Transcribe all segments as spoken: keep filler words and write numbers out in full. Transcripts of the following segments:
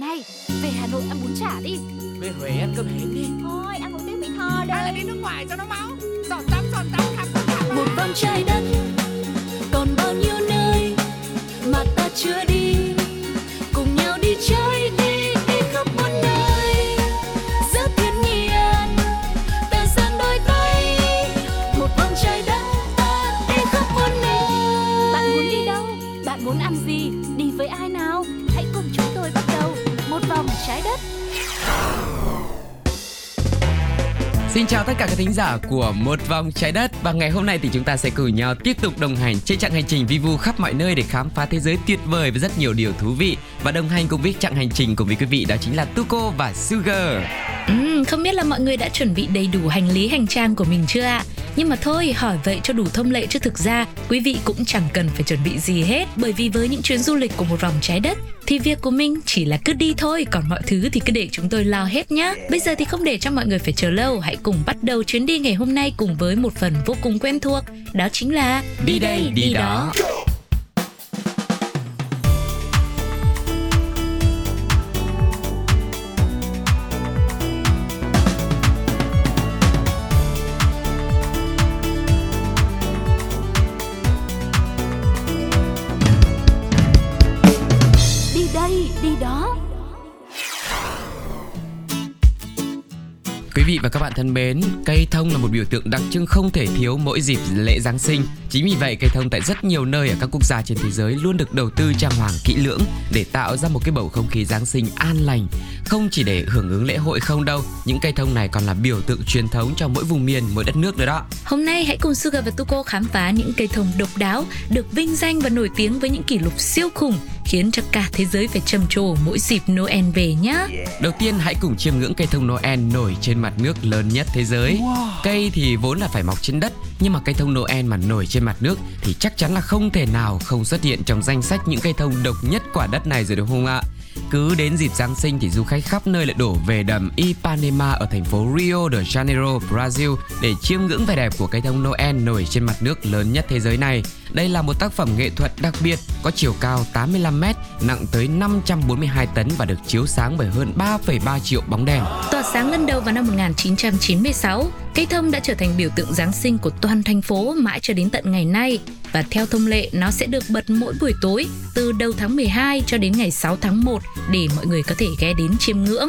Này, về Hà Nội ăn bún chả đi. Về Huế ăn cơm hến đi. Thôi, ăn một tiếng Mỹ Tho đi. Ai lại đi nước ngoài cho nó máu. Giọt tắm, giọt tắm, khắp tất cả. Một vòng trái đất, còn bao nhiêu nơi mà ta chưa đi. Cùng nhau đi chơi đi, đi khắp mọi nơi. Rất thiên nhiên, ta dang đôi tay. Một vòng trái đất, ta đi khắp mọi nơi. Bạn muốn đi đâu? Bạn muốn ăn gì? Đi với ai nào? Hãy cùng chúng tôi bắt đầu một vòng trái đất. Xin chào tất cả các thính giả của Một Vòng Trái Đất. Và ngày hôm nay thì chúng ta sẽ cùng nhau tiếp tục đồng hành trên chặng hành trình vi vu khắp mọi nơi để khám phá thế giới tuyệt vời với rất nhiều điều thú vị. Và đồng hành cùng với chặng hành trình cùng với quý vị đó chính là Tuko và Sugar. Ừ, không biết là mọi người đã chuẩn bị đầy đủ hành lý hành trang của mình chưa ạ? Nhưng mà thôi, hỏi vậy cho đủ thông lệ, chứ thực ra quý vị cũng chẳng cần phải chuẩn bị gì hết. Bởi vì với những chuyến du lịch của Một Vòng Trái Đất thì việc của mình chỉ là cứ đi thôi, còn mọi thứ thì cứ để chúng tôi lo hết nhá. Bây giờ thì không để cho mọi người phải chờ lâu, hãy cùng bắt đầu chuyến đi ngày hôm nay cùng với một phần vô cùng quen thuộc. Đó chính là Đi đây, đi đó. Quý vị và các bạn thân mến, cây thông là một biểu tượng đặc trưng không thể thiếu mỗi dịp lễ Giáng sinh. Chính vì vậy, cây thông tại rất nhiều nơi ở các quốc gia trên thế giới luôn được đầu tư trang hoàng kỹ lưỡng để tạo ra một cái bầu không khí Giáng sinh an lành. Không chỉ để hưởng ứng lễ hội không đâu, những cây thông này còn là biểu tượng truyền thống cho mỗi vùng miền, mỗi đất nước nữa đó. Hôm nay hãy cùng Sugar và Tuko khám phá những cây thông độc đáo, được vinh danh và nổi tiếng với những kỷ lục siêu khủng, khiến cho cả thế giới phải trầm trồ mỗi dịp Noel về nhá. Đầu tiên hãy cùng chiêm ngưỡng cây thông Noel nổi trên mặt nước lớn nhất thế giới. Wow. Cây thì vốn là phải mọc trên đất, nhưng mà cây thông Noel mà nổi trên mặt nước thì chắc chắn là không thể nào không xuất hiện trong danh sách những cây thông độc nhất quả đất này rồi đúng không ạ? Cứ đến dịp Giáng sinh thì du khách khắp nơi lại đổ về đầm Ipanema ở thành phố Rio de Janeiro, Brazil để chiêm ngưỡng vẻ đẹp của cây thông Noel nổi trên mặt nước lớn nhất thế giới này. Đây là một tác phẩm nghệ thuật đặc biệt, có chiều cao tám mươi lăm mét, nặng tới năm trăm bốn mươi hai tấn và được chiếu sáng bởi hơn ba phẩy ba triệu bóng đèn. Tỏa sáng lần đầu vào năm một nghìn chín trăm chín mươi sáu, cây thông đã trở thành biểu tượng Giáng sinh của toàn thành phố mãi cho đến tận ngày nay. Và theo thông lệ, nó sẽ được bật mỗi buổi tối từ đầu tháng mười hai cho đến ngày sáu tháng một để mọi người có thể ghé đến chiêm ngưỡng.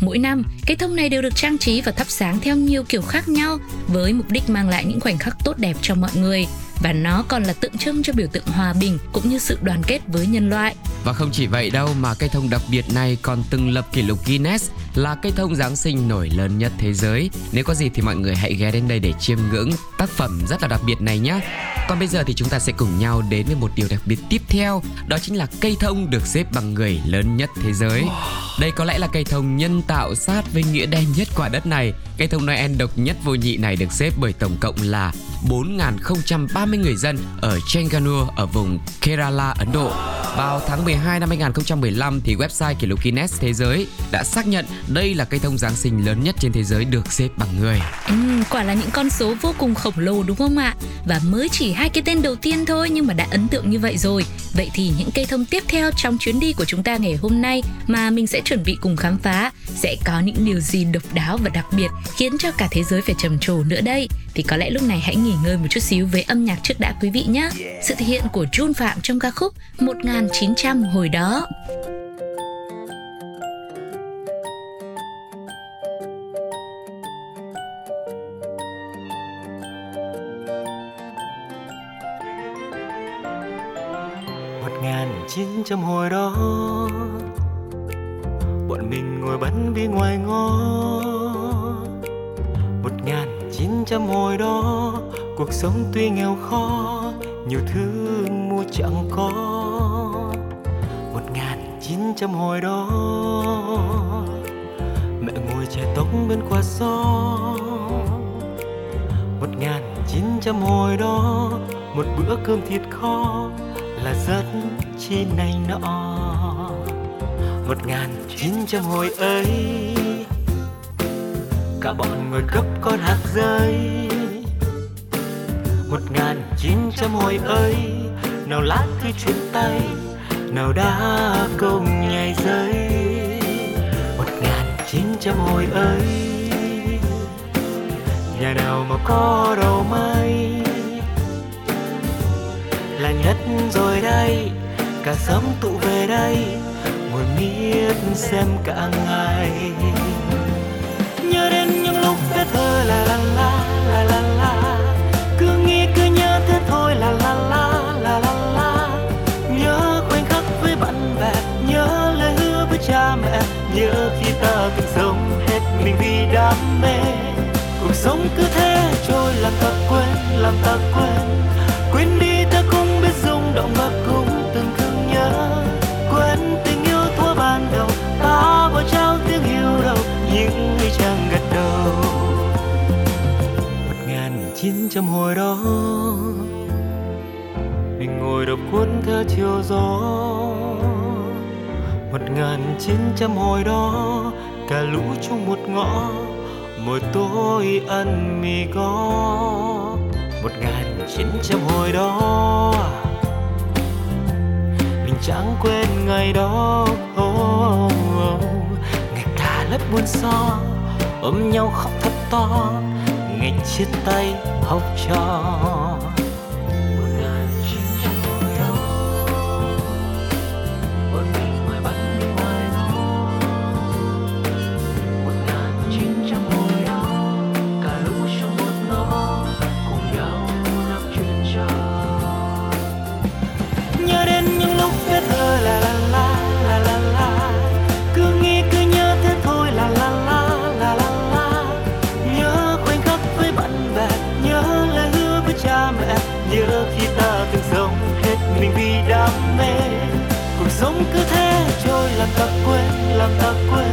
Mỗi năm, cây thông này đều được trang trí và thắp sáng theo nhiều kiểu khác nhau với mục đích mang lại những khoảnh khắc tốt đẹp cho mọi người. Và nó còn là tượng trưng cho biểu tượng hòa bình cũng như sự đoàn kết với nhân loại. Và không chỉ vậy đâu mà cây thông đặc biệt này còn từng lập kỷ lục Guinness là cây thông Giáng sinh nổi lớn nhất thế giới. Nếu có gì thì mọi người hãy ghé đến đây để chiêm ngưỡng tác phẩm rất là đặc biệt này nhé. Còn bây giờ thì chúng ta sẽ cùng nhau đến với một điều đặc biệt tiếp theo. Đó chính là cây thông được xếp bằng người lớn nhất thế giới. Đây có lẽ là cây thông nhân tạo sát với nghĩa đen nhất quả đất này. Cây thông Noel độc nhất vô nhị này được xếp bởi tổng cộng là bốn nghìn không trăm ba mươi người dân ở Chengannur ở vùng Kerala, Ấn Độ. Vào tháng mười hai năm hai nghìn không trăm mười lăm thì website kỷ lục Guinness Thế giới đã xác nhận đây là cây thông Giáng sinh lớn nhất trên thế giới được xếp bằng người. Ừ, quả là những con số vô cùng khổng lồ đúng không ạ? Và mới chỉ hai cái tên đầu tiên thôi nhưng mà đã ấn tượng như vậy rồi. Vậy thì những cây thông tiếp theo trong chuyến đi của chúng ta ngày hôm nay mà mình sẽ chuẩn bị cùng khám phá sẽ có những điều gì độc đáo và đặc biệt khiến cho cả thế giới phải trầm trồ nữa đây. Thì có lẽ lúc này hãy nghỉ ngơi một chút xíu với âm nhạc trước đã quý vị nhé. Sự thể hiện của Jun Phạm trong ca khúc một nghìn chín trăm hồi đó. một nghìn chín trăm hồi đó, bọn mình ngồi bắn bi ngoài ngõ. một nghìn chín trăm hồi đó, cuộc sống tuy nghèo khó, nhiều thứ mua chẳng có. một nghìn chín trăm hồi đó, mẹ ngồi chải tóc bên qua gió. một nghìn chín trăm hồi đó, một bữa cơm thịt kho là rất chi này nọ. một nghìn chín trăm hồi ấy, cả bọn ngồi gấp con hạt rơi. một nghìn chín trăm hồi ấy, nào lá thư chuyển tay, nào đá công nhai giấy. chăm hồi ấy. Nhà nào mà có đầu mây lành đất rồi đây, cả xóm tụ về đây ngồi miết xem cả ngày. Nhớ đến những lúc bé thơ là la la la la la, cứ nghĩ cứ nhớ thế thôi là la la la la la. Nhớ khoảnh khắc với bạn bè, nhớ lời hứa với cha mẹ, nhớ khi ta từng sống hết mình vì đam mê. Cuộc sống cứ thế trôi làm ta quên, làm ta quên, quên đi ta không biết rung động và cũng từng thương nhớ. Quên tình yêu thuở ban đầu, ta bỏ trao tiếng yêu đầu, những người chàng gật đầu. Một ngàn chín trăm hồi đó, mình ngồi đọc cuốn theo chiều gió. Một ngàn chín trăm hồi đó, cả lũ chung một ngõ, mỗi tối ăn mì có. Một ngàn chín trăm hồi đó, mình chẳng quên ngày đó. Oh, oh. Ngày cả lớp buôn xo ôm nhau khóc thật to, ngày chia tay học trò. Một ngàn chín trăm hồi đó, bọn mình ngoài Bắc đi ngoài đó. Một ngàn chín trăm hồi đó, cả lũ trong một nó cùng nhau nắm chuyện trò. Nhớ đến những lúc bé thơ là la la la la la, cứ nghĩ cứ nhớ thế thôi là la la la la la. Nhớ khoảnh khắc với bạn bè, nhớ lời hứa với cha mẹ, nhớ khi ta từng sống hết mình vì đam mê. Cuộc sống cứ thế trôi làm ta quên, làm ta quên,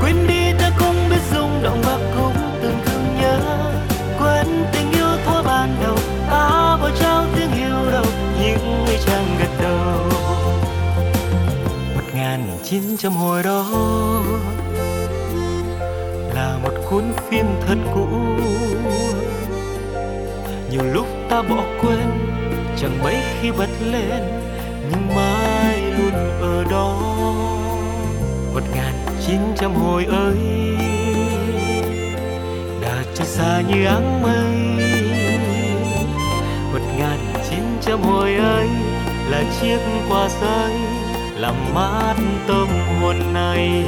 quên đi ta không biết rung động và cũng từng thương nhớ. Quên tình yêu thuở ban đầu, ta bỏ trao tiếng yêu đầu, những người chẳng gật đầu. Một ngàn chín trăm hồi đó là một cuốn phim thật cũ, nhiều lúc ta bỏ quên, chẳng mấy khi bật lên nhưng mãi luôn ở đó. Một ngàn chín trăm hồi ấy đã trôi xa như áng mây. Một ngàn chín trăm hồi ấy là chiếc quà giấy làm mát tâm hồn này.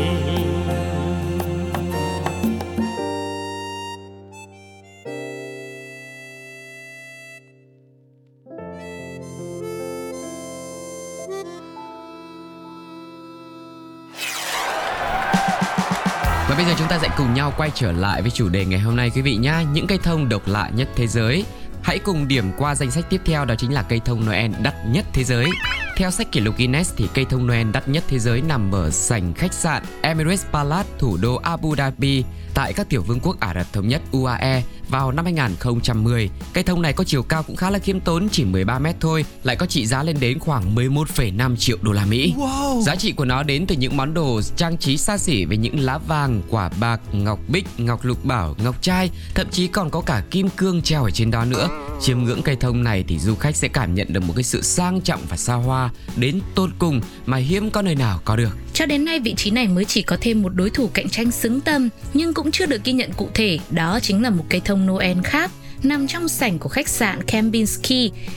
Và bây giờ chúng ta sẽ cùng nhau quay trở lại với chủ đề ngày hôm nay quý vị nhá. Những cây thông độc lạ nhất thế giới. Hãy cùng điểm qua danh sách tiếp theo, đó chính là cây thông Noel đắt nhất thế giới. Theo sách kỷ lục Guinness thì cây thông Noel đắt nhất thế giới nằm ở sảnh khách sạn Emirates Palace, thủ đô Abu Dhabi tại các tiểu vương quốc Ả Rập Thống Nhất U A E vào năm hai không một không. Cây thông này có chiều cao cũng khá là khiêm tốn, chỉ mười ba mét thôi, lại có trị giá lên đến khoảng mười một phẩy năm triệu đô la Mỹ. Wow. Giá trị của nó đến từ những món đồ trang trí xa xỉ với những lá vàng, quả bạc, ngọc bích, ngọc lục bảo, ngọc trai, thậm chí còn có cả kim cương treo ở trên đó nữa. Chiêm ngưỡng cây thông này thì du khách sẽ cảm nhận được một cái sự sang trọng và xa hoa đến tột cùng mà hiếm có nơi nào có được. Cho đến nay vị trí này mới chỉ có thêm một đối thủ cạnh tranh xứng tầm, nhưng cũng chưa được ghi nhận cụ thể, đó chính là một cây thông Noel khác nằm trong sảnh của khách sạn Kempinski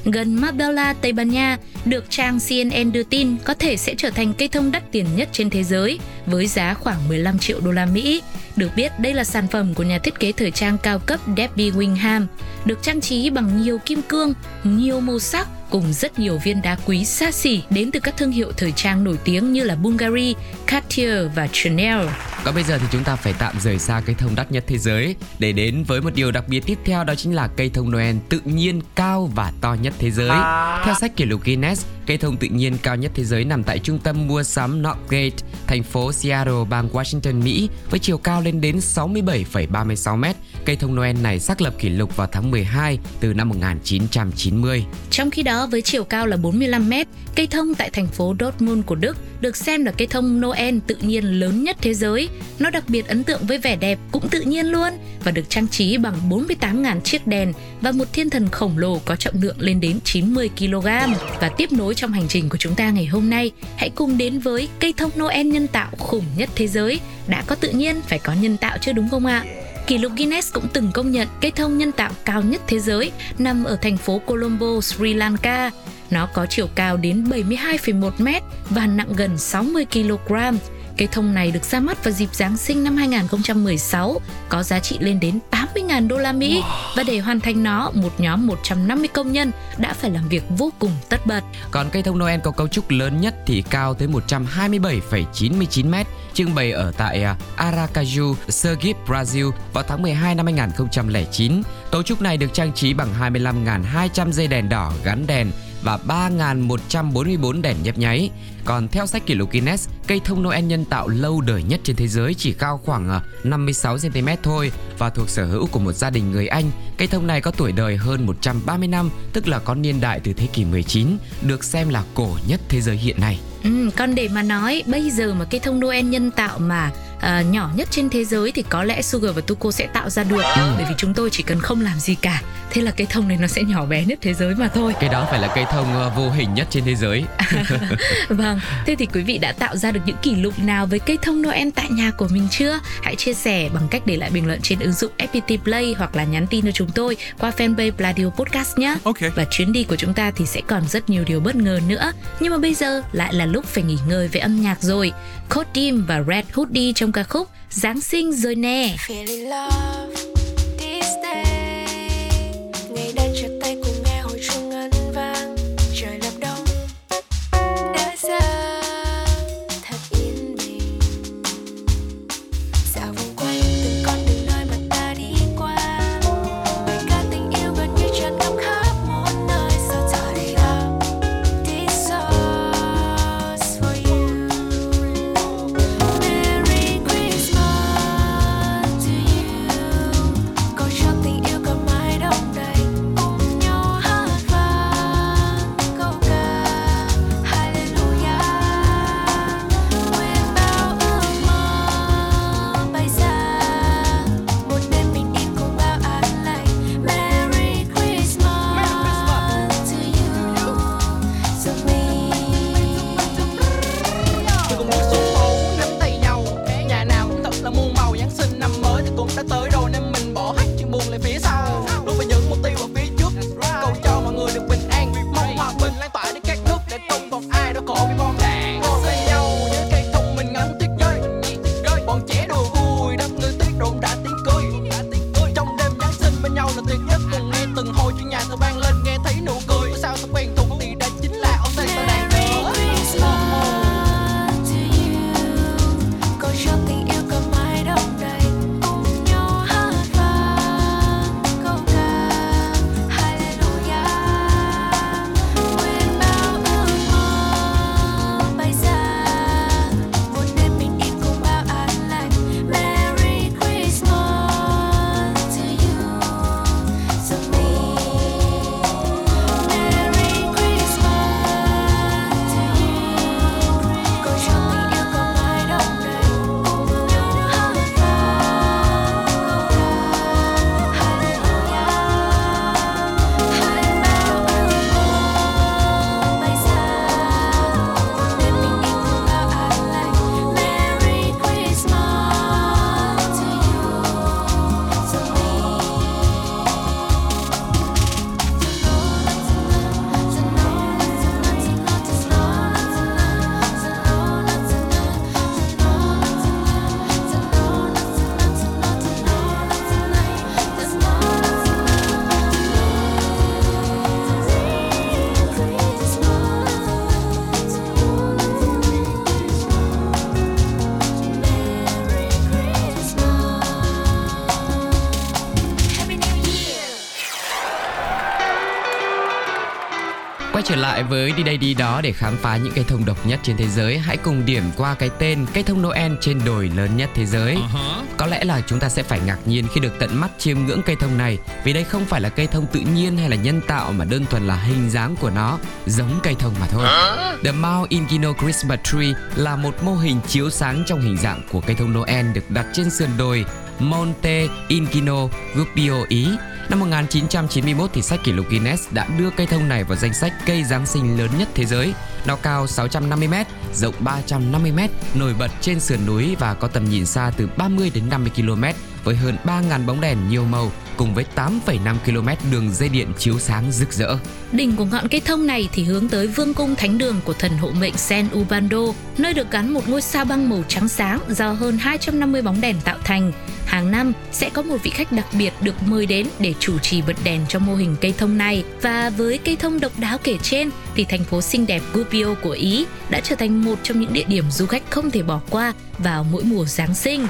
gần Marbella, Tây Ban Nha, được trang xê en en đưa tin có thể sẽ trở thành cây thông đắt tiền nhất trên thế giới với giá khoảng mười lăm triệu đô la Mỹ. Được biết đây là sản phẩm của nhà thiết kế thời trang cao cấp Debbie Wingham, được trang trí bằng nhiều kim cương, nhiều màu sắc cùng rất nhiều viên đá quý xa xỉ đến từ các thương hiệu thời trang nổi tiếng như là Bvlgari, Cartier và Chanel. Còn bây giờ thì chúng ta phải tạm rời xa cây thông đắt nhất thế giới để đến với một điều đặc biệt tiếp theo, đó chính là cây thông Noel tự nhiên cao và to nhất thế giới. À... Theo sách kỷ lục Guinness, cây thông tự nhiên cao nhất thế giới nằm tại trung tâm mua sắm Northgate, thành phố Seattle, bang Washington, Mỹ với chiều cao lên đến sáu mươi bảy phẩy ba mươi sáu mét. Cây thông Noel này xác lập kỷ lục vào tháng mười hai từ năm một nghìn chín trăm chín mươi. Trong khi đó với chiều cao là bốn mươi lăm mét, cây thông tại thành phố Dortmund của Đức được xem là cây thông Noel tự nhiên lớn nhất thế giới. Nó đặc biệt ấn tượng với vẻ đẹp cũng tự nhiên luôn và được trang trí bằng bốn mươi tám nghìn chiếc đèn và một thiên thần khổng lồ có trọng lượng lên đến chín mươi ki lô gam. Và tiếp nối trong hành trình của chúng ta ngày hôm nay, hãy cùng đến với cây thông Noel nhân tạo khủng nhất thế giới. Đã có tự nhiên phải có nhân tạo chứ đúng không ạ? Kỷ lục Guinness cũng từng công nhận cây thông nhân tạo cao nhất thế giới nằm ở thành phố Colombo, Sri Lanka. Nó có chiều cao đến bảy mươi hai phẩy một mét và nặng gần sáu mươi ki lô gam. Cây thông này được ra mắt vào dịp Giáng sinh năm hai không một sáu, có giá trị lên đến tám mươi nghìn đô la Mỹ. Và để hoàn thành nó, một nhóm một trăm năm mươi công nhân đã phải làm việc vô cùng tất bật. Còn cây thông Noel có cấu trúc lớn nhất thì cao tới một trăm hai mươi bảy phẩy chín mươi chín mét, trưng bày ở tại Aracaju, Sergip, Brazil vào tháng mười hai năm hai không không chín. Cấu trúc này được trang trí bằng hai mươi lăm nghìn hai trăm dây đèn đỏ gắn đèn và ba nghìn một trăm bốn mươi bốn đèn nhấp nháy. Còn theo sách kỷ lục Guinness, cây thông Noel nhân tạo lâu đời nhất trên thế giới chỉ cao khoảng năm mươi sáu xăng ti mét thôi và thuộc sở hữu của một gia đình người Anh. Cây thông này có tuổi đời hơn một trăm ba mươi năm, tức là có niên đại từ thế kỷ mười chín, được xem là cổ nhất thế giới hiện nay. Ừ, còn để mà nói bây giờ mà cây thông Noel nhân tạo mà à, nhỏ nhất trên thế giới thì có lẽ Sugar và Tuko sẽ tạo ra được, ừ. bởi vì chúng tôi chỉ cần không làm gì cả, thế là cây thông này nó sẽ nhỏ bé nhất thế giới mà thôi. Cái đó phải là cây thông vô hình nhất trên thế giới. Vâng, thế thì quý vị đã tạo ra được những kỷ lục nào với cây thông Noel tại nhà của mình chưa? Hãy chia sẻ bằng cách để lại bình luận trên ứng dụng ép pê tê Play hoặc là nhắn tin cho chúng tôi qua fanpage Radio Podcast nhé. Okay. Và chuyến đi của chúng ta thì sẽ còn rất nhiều điều bất ngờ nữa. Nhưng mà bây giờ lại là lúc phải nghỉ ngơi về âm nhạc rồi. Code Dim và Red Hood đi trong ca khúc Giáng sinh rồi nè. Quay trở lại với đi đây đi đó để khám phá những cây thông độc nhất trên thế giới. Hãy cùng điểm qua cái tên cây thông Noel trên đồi lớn nhất thế giới. Uh-huh. Có lẽ là chúng ta sẽ phải ngạc nhiên khi được tận mắt chiêm ngưỡng cây thông này, vì đây không phải là cây thông tự nhiên hay là nhân tạo mà đơn thuần là hình dáng của nó giống cây thông mà thôi. Uh-huh. The Monte Ingino Christmas Tree là một mô hình chiếu sáng trong hình dạng của cây thông Noel được đặt trên sườn đồi Monte Ingino, Gupio, Ý. Năm một nghìn chín trăm chín mươi mốt thì sách kỷ lục Guinness đã đưa cây thông này vào danh sách cây Giáng sinh lớn nhất thế giới. Nó cao sáu trăm năm mươi mét, rộng ba trăm năm mươi mét, nổi bật trên sườn núi và có tầm nhìn xa từ ba mươi đến năm mươi ki lô mét với hơn ba nghìn bóng đèn nhiều màu cùng với tám phẩy năm ki lô mét đường dây điện chiếu sáng rực rỡ. Đỉnh của ngọn cây thông này thì hướng tới vương cung thánh đường của thần hộ mệnh San Ubando, nơi được gắn một ngôi sao băng màu trắng sáng do hơn hai trăm năm mươi bóng đèn tạo thành. Hàng năm sẽ có một vị khách đặc biệt được mời đến để chủ trì bật đèn cho mô hình cây thông này. Và với cây thông độc đáo kể trên thì thành phố xinh đẹp Gupio của Ý đã trở thành một trong những địa điểm du khách không thể bỏ qua vào mỗi mùa Giáng sinh.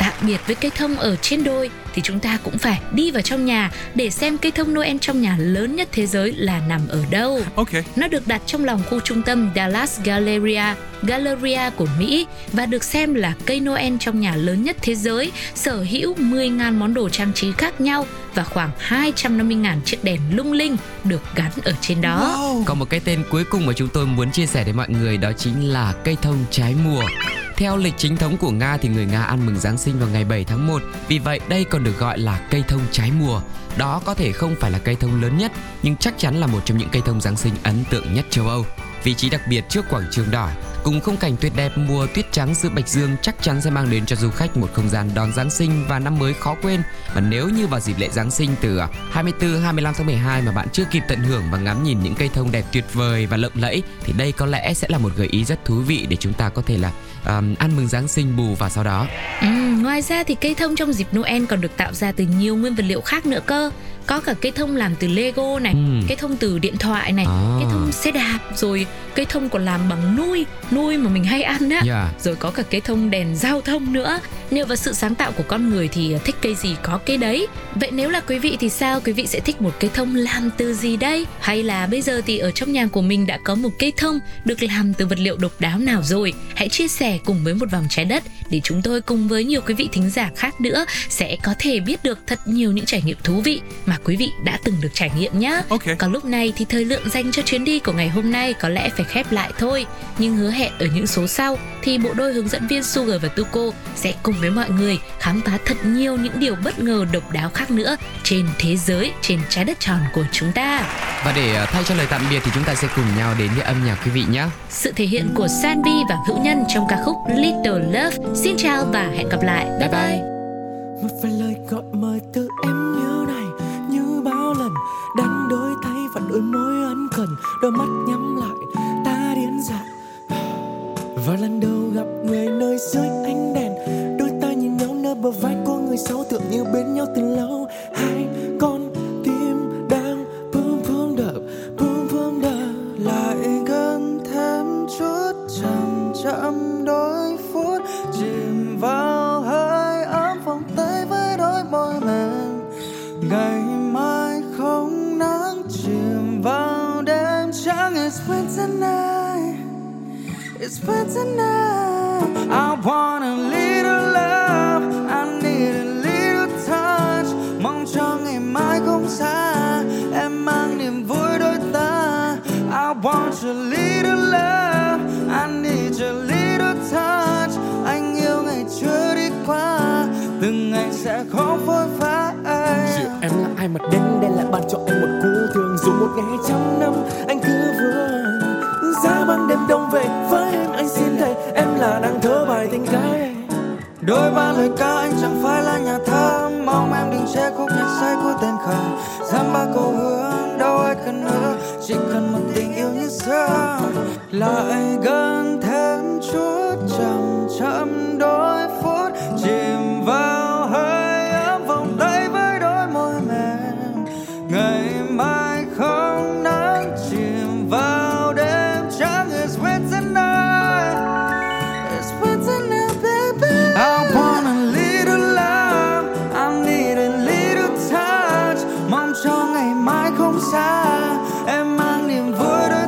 Đặc biệt với cây thông ở trên đồi thì chúng ta cũng phải đi vào trong nhà để xem cây thông Noel trong nhà lớn nhất thế giới là nằm ở đâu. Okay. Nó được đặt trong lòng khu trung tâm Dallas Galleria, Galleria của Mỹ và được xem là cây Noel trong nhà lớn nhất thế giới, sở hữu mười nghìn món đồ trang trí khác nhau và khoảng hai trăm năm mươi nghìn chiếc đèn lung linh được gắn ở trên đó. Wow. Còn một cái tên cuối cùng mà chúng tôi muốn chia sẻ đến mọi người đó chính là cây thông trái mùa. Theo lịch chính thống của Nga thì người Nga ăn mừng Giáng sinh vào ngày bảy tháng một, vì vậy đây còn được gọi là cây thông trái mùa. Đó có thể không phải là cây thông lớn nhất, nhưng chắc chắn là một trong những cây thông Giáng sinh ấn tượng nhất châu Âu. Vị trí đặc biệt trước quảng trường đỏ, cùng khung cảnh tuyệt đẹp mùa tuyết trắng giữa Bạch Dương chắc chắn sẽ mang đến cho du khách một không gian đón Giáng sinh và năm mới khó quên. Và nếu như vào dịp lễ Giáng sinh từ hai mươi tư đến hai mươi lăm tháng mười hai mà bạn chưa kịp tận hưởng và ngắm nhìn những cây thông đẹp tuyệt vời và lộng lẫy thì đây có lẽ sẽ là một gợi ý rất thú vị để chúng ta có thể là um, ăn mừng Giáng sinh bù vào sau đó. Ừ, ngoài ra thì cây thông trong dịp Noel còn được tạo ra từ nhiều nguyên vật liệu khác nữa cơ. Có cả cây thông làm từ Lego này, ừ. cây thông từ điện thoại này, à. cây thông xe đạp, rồi cây thông còn làm bằng nui, nui mà mình hay ăn á, yeah. rồi có cả cây thông đèn giao thông nữa. Nhờ vào sự sáng tạo của con người thì thích cây gì có cây đấy. Vậy nếu là quý vị thì sao? Quý vị sẽ thích một cây thông làm từ gì đây? Hay là bây giờ thì ở trong nhà của mình đã có một cây thông được làm từ vật liệu độc đáo nào rồi? Hãy chia sẻ cùng với một vòng trái đất để chúng tôi cùng với nhiều quý vị thính giả khác nữa sẽ có thể biết được thật nhiều những trải nghiệm thú vị mà quý vị đã từng được trải nghiệm nhé. Okay. Còn lúc này thì thời lượng dành cho chuyến đi của ngày hôm nay có lẽ phải khép lại thôi. Nhưng hứa hẹn ở những số sau thì bộ đôi hướng dẫn viên Sugar và Tuko sẽ cùng với mọi người khám phá thật nhiều những điều bất ngờ độc đáo khác nữa trên thế giới, trên trái đất tròn của chúng ta. Và để thay cho lời tạm biệt thì chúng ta sẽ cùng nhau đến với âm nhạc quý vị nhé. Sự thể hiện của Sandy và Hữu Nhân trong ca khúc Little Love. Xin chào và hẹn gặp lại. Bye bye. bye. Một vài lời gọi mời từ em như này, như bao lần đánh đôi thay và đôi môi ân cần, đôi mắt nhắm lại ta điên dại. Và lần đầu gặp người nơi dưới ánh đèn, đôi ta nhìn nhau nơi bờ vai của người sau tựa như bên nhau từ lâu. Hai con tim đang phương phương đập, phương phương đập lại gần thêm chút, chậm chậm đôi phút chìm vào hơi ấm vòng tay với đôi môi mềm. Ngày mai không nắng chìm vào đêm trắng. It's winter night. It's winter night. I want a little love. I need a little touch. Mong cho ngày mai không xa, em mang niềm vui đôi ta. I want a little love. I need a little touch. Anh yêu ngày chưa đi qua, từng ngày sẽ không vội vã. Dịu em là ai mà đến đây lại ban cho anh một cú thương, dù một ngày trăm năm anh cứ vừa giá băng đêm đông về với em. Anh xin thầy em là đang thơ bài tình cái, đôi ba lời ca anh chẳng phải là nhà thơ, mong em đừng che khúc nhạc say của tên khờ. Dám ba câu hứa đâu ai cần nữa, chỉ cần một tình yêu như xưa. Lại gần thêm chút, chậm chậm đôi phút chìm vào hơi ấm vòng tay với đôi môi mềm. Ngày mai không nắng chìm vào. Cho ngày mai không xa, em mang niềm vui.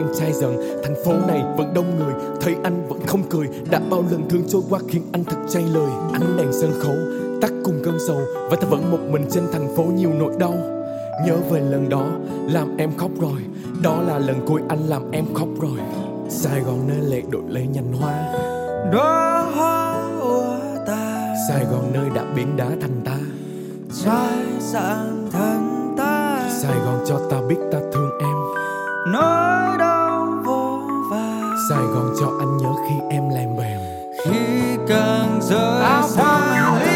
đang chai rằng thành phố này vẫn đông người, thấy anh vẫn không cười. Đã bao lần thương trôi qua khiến anh thật chay lời. Ánh đèn sân khấu tắt cùng cơn sầu, và ta vẫn một mình trên thành phố nhiều nỗi đau. Nhớ về lần đó làm em khóc rồi, đó là lần cuối anh làm em khóc rồi. Sài Gòn nơi lệ đổi lấy nhành hoa, đóa hoa của ta. Sài Gòn nơi đã biến đá thành ta, trái sạn thân ta. Sài Gòn cho ta biết ta thương em, nỗi đau vô vàn. Sài Gòn cho anh nhớ khi em làm bèm, khi càng rơi xa.